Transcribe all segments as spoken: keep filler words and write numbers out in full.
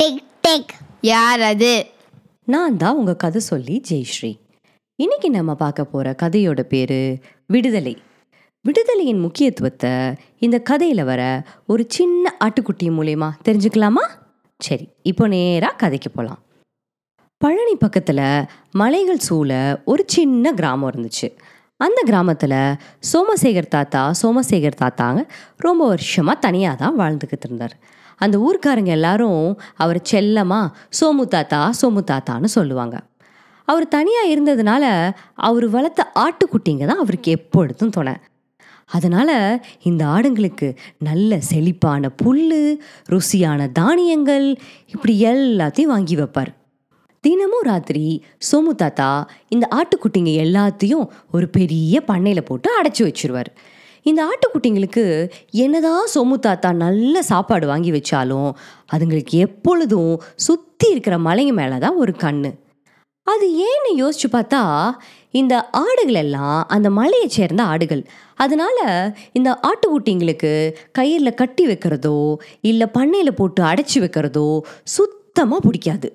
Tick tick. யார் அது? நான் தான் உங்கள் கதை சொல்லி ஜெயஸ்ரீ. இன்றைக்கி நம்ம பார்க்க போகிற கதையோட பேர் விடுதலை. விடுதலையின் முக்கியத்துவத்தை இந்த கதையில் வர ஒரு சின்ன ஆட்டுக்குட்டி மூலயமா தெரிஞ்சுக்கலாமா? சரி, இப்போ நேராக கதைக்கு போகலாம். பழனி பக்கத்தில் மலைகள் சூழ ஒரு சின்ன கிராமம் இருந்துச்சு. அந்த கிராமத்தில் சோமசேகர் தாத்தா சோமசேகர் தாத்தாங்க ரொம்ப வருஷமாக தனியாக தான் வாழ்ந்துக்கிட்டு இருந்தார். அந்த ஊர்க்காரங்க எல்லாரும் அவர் செல்லமாக சோமு தாத்தா சோமு தாத்தான்னு சொல்லுவாங்க. அவர் தனியாக இருந்ததுனால அவர் வளர்த்த ஆட்டுக்குட்டிங்க தான் அவருக்கு எப்பொழுதும் துணை. அதனால் இந்த ஆடுங்களுக்கு நல்ல செழிப்பான புல், ருசியான தானியங்கள், இப்படி எல்லாத்தையும் வாங்கி வைப்பார். தினமும் ராத்திரி சோமு தாத்தா இந்த ஆட்டுக்குட்டிங்க எல்லாத்தையும் ஒரு பெரிய பண்ணையில் போட்டு அடைச்சி வச்சுருவார். இந்த ஆட்டுக்குட்டிங்களுக்கு என்னதான் சோமு தாத்தா நல்ல சாப்பாடு வாங்கி வச்சாலும் அதுங்களுக்கு எப்பொழுதும் சுற்றி இருக்கிற மலைங்க மேலே தான் ஒரு கண். அது ஏன்னு யோசிச்சு பார்த்தா இந்த ஆடுகள் எல்லாம் அந்த மலையை சேர்ந்த ஆடுகள். அதனால் இந்த ஆட்டுக்குட்டிங்களுக்கு கயிறில் கட்டி வைக்கிறதோ இல்லை பண்ணையில் போட்டு அடைச்சி வைக்கிறதோ சுத்தமாக பிடிக்காது.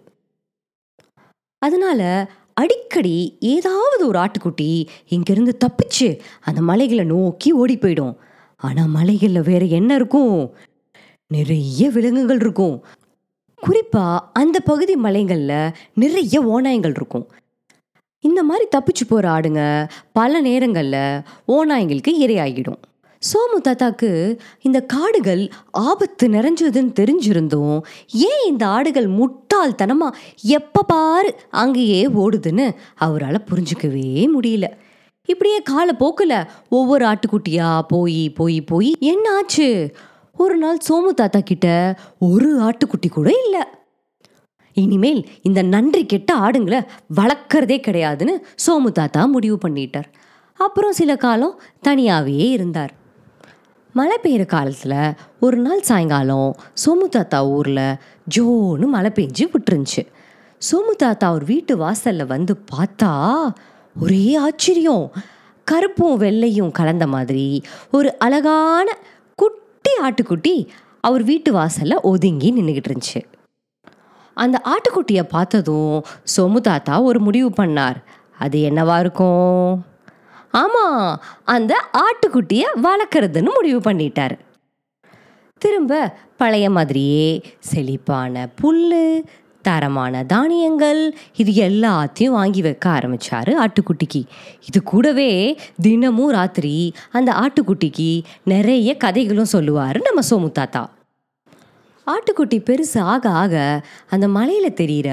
அதனால் அடிக்கடி ஏதாவது ஒரு ஆட்டுக்குட்டி இங்கேருந்து தப்பிச்சு அந்த மலைகளை நோக்கி ஓடி போயிடும். ஆனால் மலைகளில் வேறு என்ன இருக்கும்? நிறைய விலங்குகள் இருக்கும். குறிப்பாக அந்த பகுதி மலைகளில் நிறைய ஓநாய்கள் இருக்கும். இந்த மாதிரி தப்பிச்சு போகிற ஆடுங்க பல நேரங்களில் ஓநாய்களுக்கு இரையாகிடும். சோமு தாத்தாக்கு இந்த காடுகள் ஆபத்து நிறைஞ்சதுன்னு தெரிஞ்சிருந்தோம். ஏன் இந்த ஆடுகள் முட்டாள்தனமாக எப்போ பாரு அங்கேயே ஓடுதுன்னு அவரால் புரிஞ்சுக்கவே முடியல. இப்படியே காலப்போக்கில் ஒவ்வொரு ஆட்டுக்குட்டியாக போய் போய் போய் என்ன ஆச்சு? ஒரு நாள் சோமு தாத்தா கிட்ட ஒரு ஆட்டுக்குட்டி கூட இல்லை. இனிமேல் இந்த நன்றி கெட்ட ஆடுங்களை வளர்க்குறதே கிடையாதுன்னு சோமு தாத்தா முடிவு பண்ணிட்டார். அப்புறம் சில காலம் தனியாகவே இருந்தார். மழை பெய்கிற காலத்தில் ஒரு நாள் சாயங்காலம் சோமு தாத்தா ஊரில் ஜோன்னு மழை பெஞ்சு விட்டுருந்துச்சு. சோமு தாத்தா அவர் வீட்டு வாசலில் வந்து பார்த்தா ஒரே ஆச்சரியம். கருப்பும் வெள்ளையும் கலந்த மாதிரி ஒரு அழகான குட்டி ஆட்டுக்குட்டி அவர் வீட்டு வாசலில் ஒதுங்கி நின்றுக்கிட்டு இருந்துச்சு. அந்த ஆட்டுக்குட்டியை பார்த்ததும் சோமு தாத்தா ஒரு முடிவு பண்ணார். அது என்னவா இருக்கும்? ஆமாம், அந்த ஆட்டுக்குட்டியை வளர்க்குறதுன்னு முடிவு பண்ணிட்டார். திரும்ப பழைய மாதிரியே செழிப்பான புல், தரமான தானியங்கள், இது எல்லாத்தையும் வாங்கி வைக்க ஆரம்பித்தார் ஆட்டுக்குட்டிக்கு. இது கூடவே தினமும் ராத்திரி அந்த ஆட்டுக்குட்டிக்கு நிறைய கதைகளும் சொல்லுவார் நம்ம சோமு தாத்தா. ஆட்டுக்குட்டி பெருசு ஆக ஆக அந்த மலையில் தெரிகிற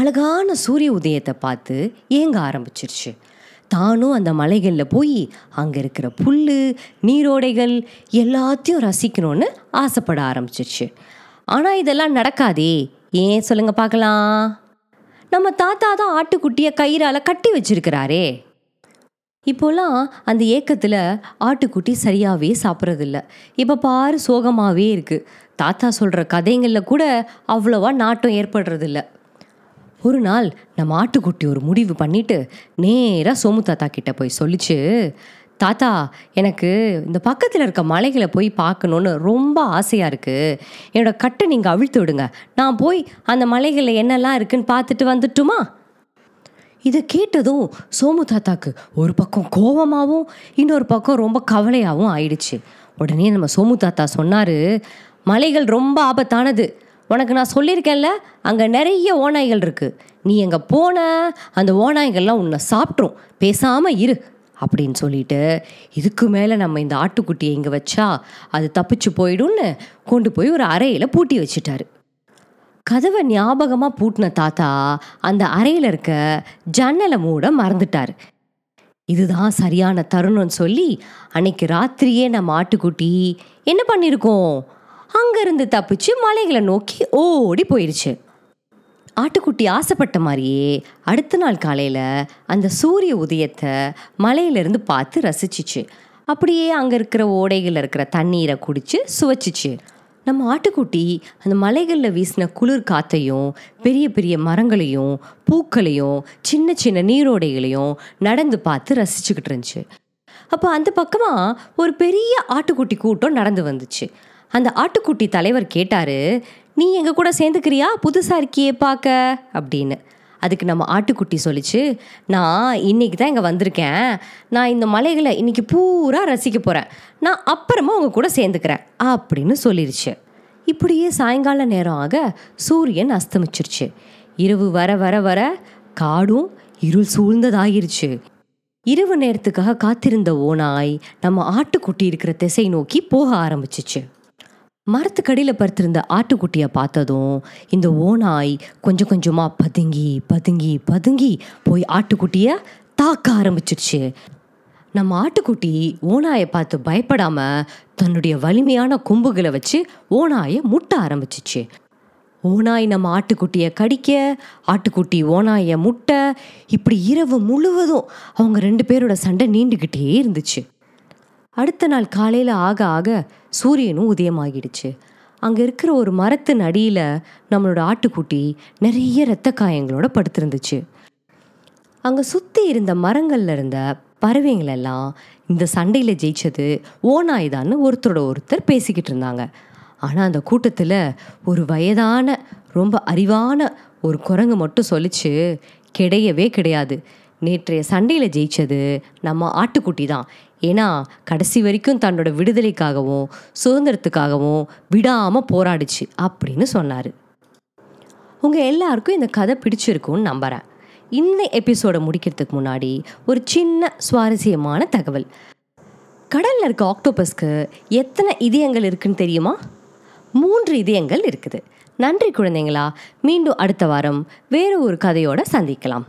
அழகான சூரிய உதயத்தை பார்த்து ஏங்க ஆரம்பிச்சிருச்சு. தானும் அந்த மலைகளில் போய் அங்கே இருக்கிற புல், நீரோடைகள் எல்லாத்தையும் ரசிக்கணும்னு ஆசைப்பட ஆரம்பிச்சிருச்சு. ஆனால் இதெல்லாம் நடக்காதே. ஏன் சொல்லுங்க பார்க்கலாம்? நம்ம தாத்தா தான் ஆட்டுக்குட்டியை கயிறால் கட்டி வச்சிருக்கிறாரே. இப்போலாம் அந்த ஏக்கத்தில் ஆட்டுக்குட்டி சரியாகவே சாப்பிட்றதில்ல. இப்போ பாரு சோகமாகவே இருக்குது. தாத்தா சொல்கிற கதைங்களில் கூட அவ்வளோவா நாட்டம் ஏற்படுறதில்ல. ஒரு நாள் நம்ம ஆட்டுக்குட்டி ஒரு முடிவு பண்ணிவிட்டு நேராக சோமு தாத்தா கிட்டே போய் சொல்லிச்சு, தாத்தா எனக்கு இந்த பக்கத்தில் இருக்க மலைகளை போய் பார்க்கணுன்னு ரொம்ப ஆசையாக இருக்குது. என்னோடய கட்டை நீங்கள் அவிழ்த்து விடுங்க. நான் போய் அந்த மலைகளில் என்னெல்லாம் இருக்குதுன்னு பார்த்துட்டு வந்துட்டுமா? இதை கேட்டதும் சோமு தாத்தாக்கு ஒரு பக்கம் கோபமாகவும் இன்னொரு பக்கம் ரொம்ப கவலையாகவும் ஆயிடுச்சு. உடனே நம்ம சோமு தாத்தா சொன்னார், மலைகள் ரொம்ப ஆபத்தானது. உனக்கு நான் சொல்லியிருக்கேன்ல, அங்கே நிறைய ஓநாய்கள் இருக்குது. நீ எங்கே போன அந்த ஓநாய்கள்லாம் உன்னை சாப்பிட்ரும். பேசாமல் இரு அப்படின்னு சொல்லிட்டு, இதுக்கு மேலே நம்ம இந்த ஆட்டுக்குட்டியை இங்கே வச்சா அது தப்பிச்சு போயிடும்னு கொண்டு போய் ஒரு அறையில் பூட்டி வச்சுட்டாரு. கதவை ஞாபகமாக பூட்டின தாத்தா அந்த அறையில் இருக்க ஜன்னலை மூட மறந்துட்டார். இதுதான் சரியான தருணம்னு சொல்லி அன்னைக்கு ராத்திரியே நம்ம ஆட்டுக்குட்டி என்ன பண்ணியிருக்கோம், அங்கேருந்து தப்பிச்சு மலைகளை நோக்கி ஓடி போயிடுச்சு. ஆட்டுக்குட்டி ஆசைப்பட்ட மாதிரியே அடுத்த நாள் காலையில் அந்த சூரிய உதயத்தை மலையிலேருந்து பார்த்து ரசிச்சிச்சு. அப்படியே அங்கே இருக்கிற ஓடைகளில் இருக்கிற தண்ணீரை குடித்து சுவைச்சிச்சு. நம்ம ஆட்டுக்குட்டி அந்த மலைகளில் வீசின குளிர் காற்றையும், பெரிய பெரிய மரங்களையும், பூக்களையும், சின்ன சின்ன நீரோடைகளையும் நடந்து பார்த்து ரசிச்சுக்கிட்டு இருந்துச்சு. அப்போ அந்த பக்கமாக ஒரு பெரிய ஆட்டுக்குட்டி கூட்டம் நடந்து வந்துச்சு. அந்த ஆட்டுக்குட்டி தலைவர் கேட்டார், நீ எங்கள் கூட சேர்ந்துக்கிறியா, புதுசாக இருக்கியே பார்க்க அப்படின்னு. அதுக்கு நம்ம ஆட்டுக்குட்டி சொல்லிச்சு, நான் இன்றைக்கி தான் இங்கே வந்திருக்கேன், நான் இந்த மலைகளை இன்றைக்கி பூரா ரசிக்க போகிறேன், நான் அப்புறமா அவங்க கூட சேர்ந்துக்கிறேன் அப்படின்னு சொல்லிடுச்சு. இப்படியே சாயங்கால நேரம் ஆக சூரியன் அஸ்தமிச்சிருச்சு. இரவு வர வர வர காடும் இருள் சூழ்ந்ததாகிருச்சு. இரவு நேரத்துக்காக காத்திருந்த ஓநாய் நம்ம ஆட்டுக்குட்டி இருக்கிற திசை நோக்கி போக ஆரம்பிச்சிச்சு. மரத்துக்கடியில் படுத்திருந்த ஆட்டுக்குட்டியை பார்த்ததும் இந்த ஓநாய் கொஞ்சம் கொஞ்சமாக பதுங்கி பதுங்கி பதுங்கி போய் ஆட்டுக்குட்டியை தாக்க ஆரம்பிச்சிடுச்சு. நம்ம ஆட்டுக்குட்டி ஓநாயை பார்த்து பயப்படாமல் தன்னுடைய வலிமையான கொம்புகளை வச்சு ஓநாயை முட்ட ஆரம்பிச்சிச்சு. ஓநாய் நம்ம ஆட்டுக்குட்டியை கடிக்க, ஆட்டுக்குட்டி ஓநாயை முட்ட, இப்படி இரவு முழுவதும் அவங்க ரெண்டு பேரோட சண்டை நீண்டுக்கிட்டே இருந்துச்சு. அடுத்த நாள் காலையில் ஆக ஆக சூரியனும் உதயமாகிடுச்சு. அங்கே இருக்கிற ஒரு மரத்தின் அடியில் நம்மளோட ஆட்டுக்குட்டி நிறைய இரத்த காயங்களோட படுத்திருந்துச்சு. அங்கே சுற்றி இருந்த மரங்களில் இருந்த பறவைங்களெல்லாம் இந்த சண்டையில் ஜெயிச்சது ஓநாய்தான்னு ஒருத்தரோட ஒருத்தர் பேசிக்கிட்டு இருந்தாங்க. ஆனால் அந்த கூட்டத்தில் ஒரு வயதான ரொம்ப அறிவான ஒரு குரங்கு மட்டும் சொல்லிச்சு, கிடையவே கிடையாது, நேற்றைய சண்டையில் ஜெயித்தது நம்ம ஆட்டுக்குட்டி தான், ஏன்னா கடைசி வரைக்கும் தன்னோட விடுதலைக்காகவும் சுதந்திரத்துக்காகவும் விடாமல் போராடிச்சு அப்படின்னு சொன்னார். உங்கள் எல்லாருக்கும் இந்த கதை பிடிச்சிருக்குன்னு நம்புகிறேன். இந்த எபிசோடை முடிக்கிறதுக்கு முன்னாடி ஒரு சின்ன சுவாரஸ்யமான தகவல். கடலில் இருக்க ஆக்டோபஸ்க்கு எத்தனை இதயங்கள் இருக்குதுன்னு தெரியுமா? மூன்று இதயங்கள் இருக்குது. நன்றி குழந்தைங்களா, மீண்டும் அடுத்த வாரம் வேறு ஒரு கதையோடு சந்திக்கலாம்.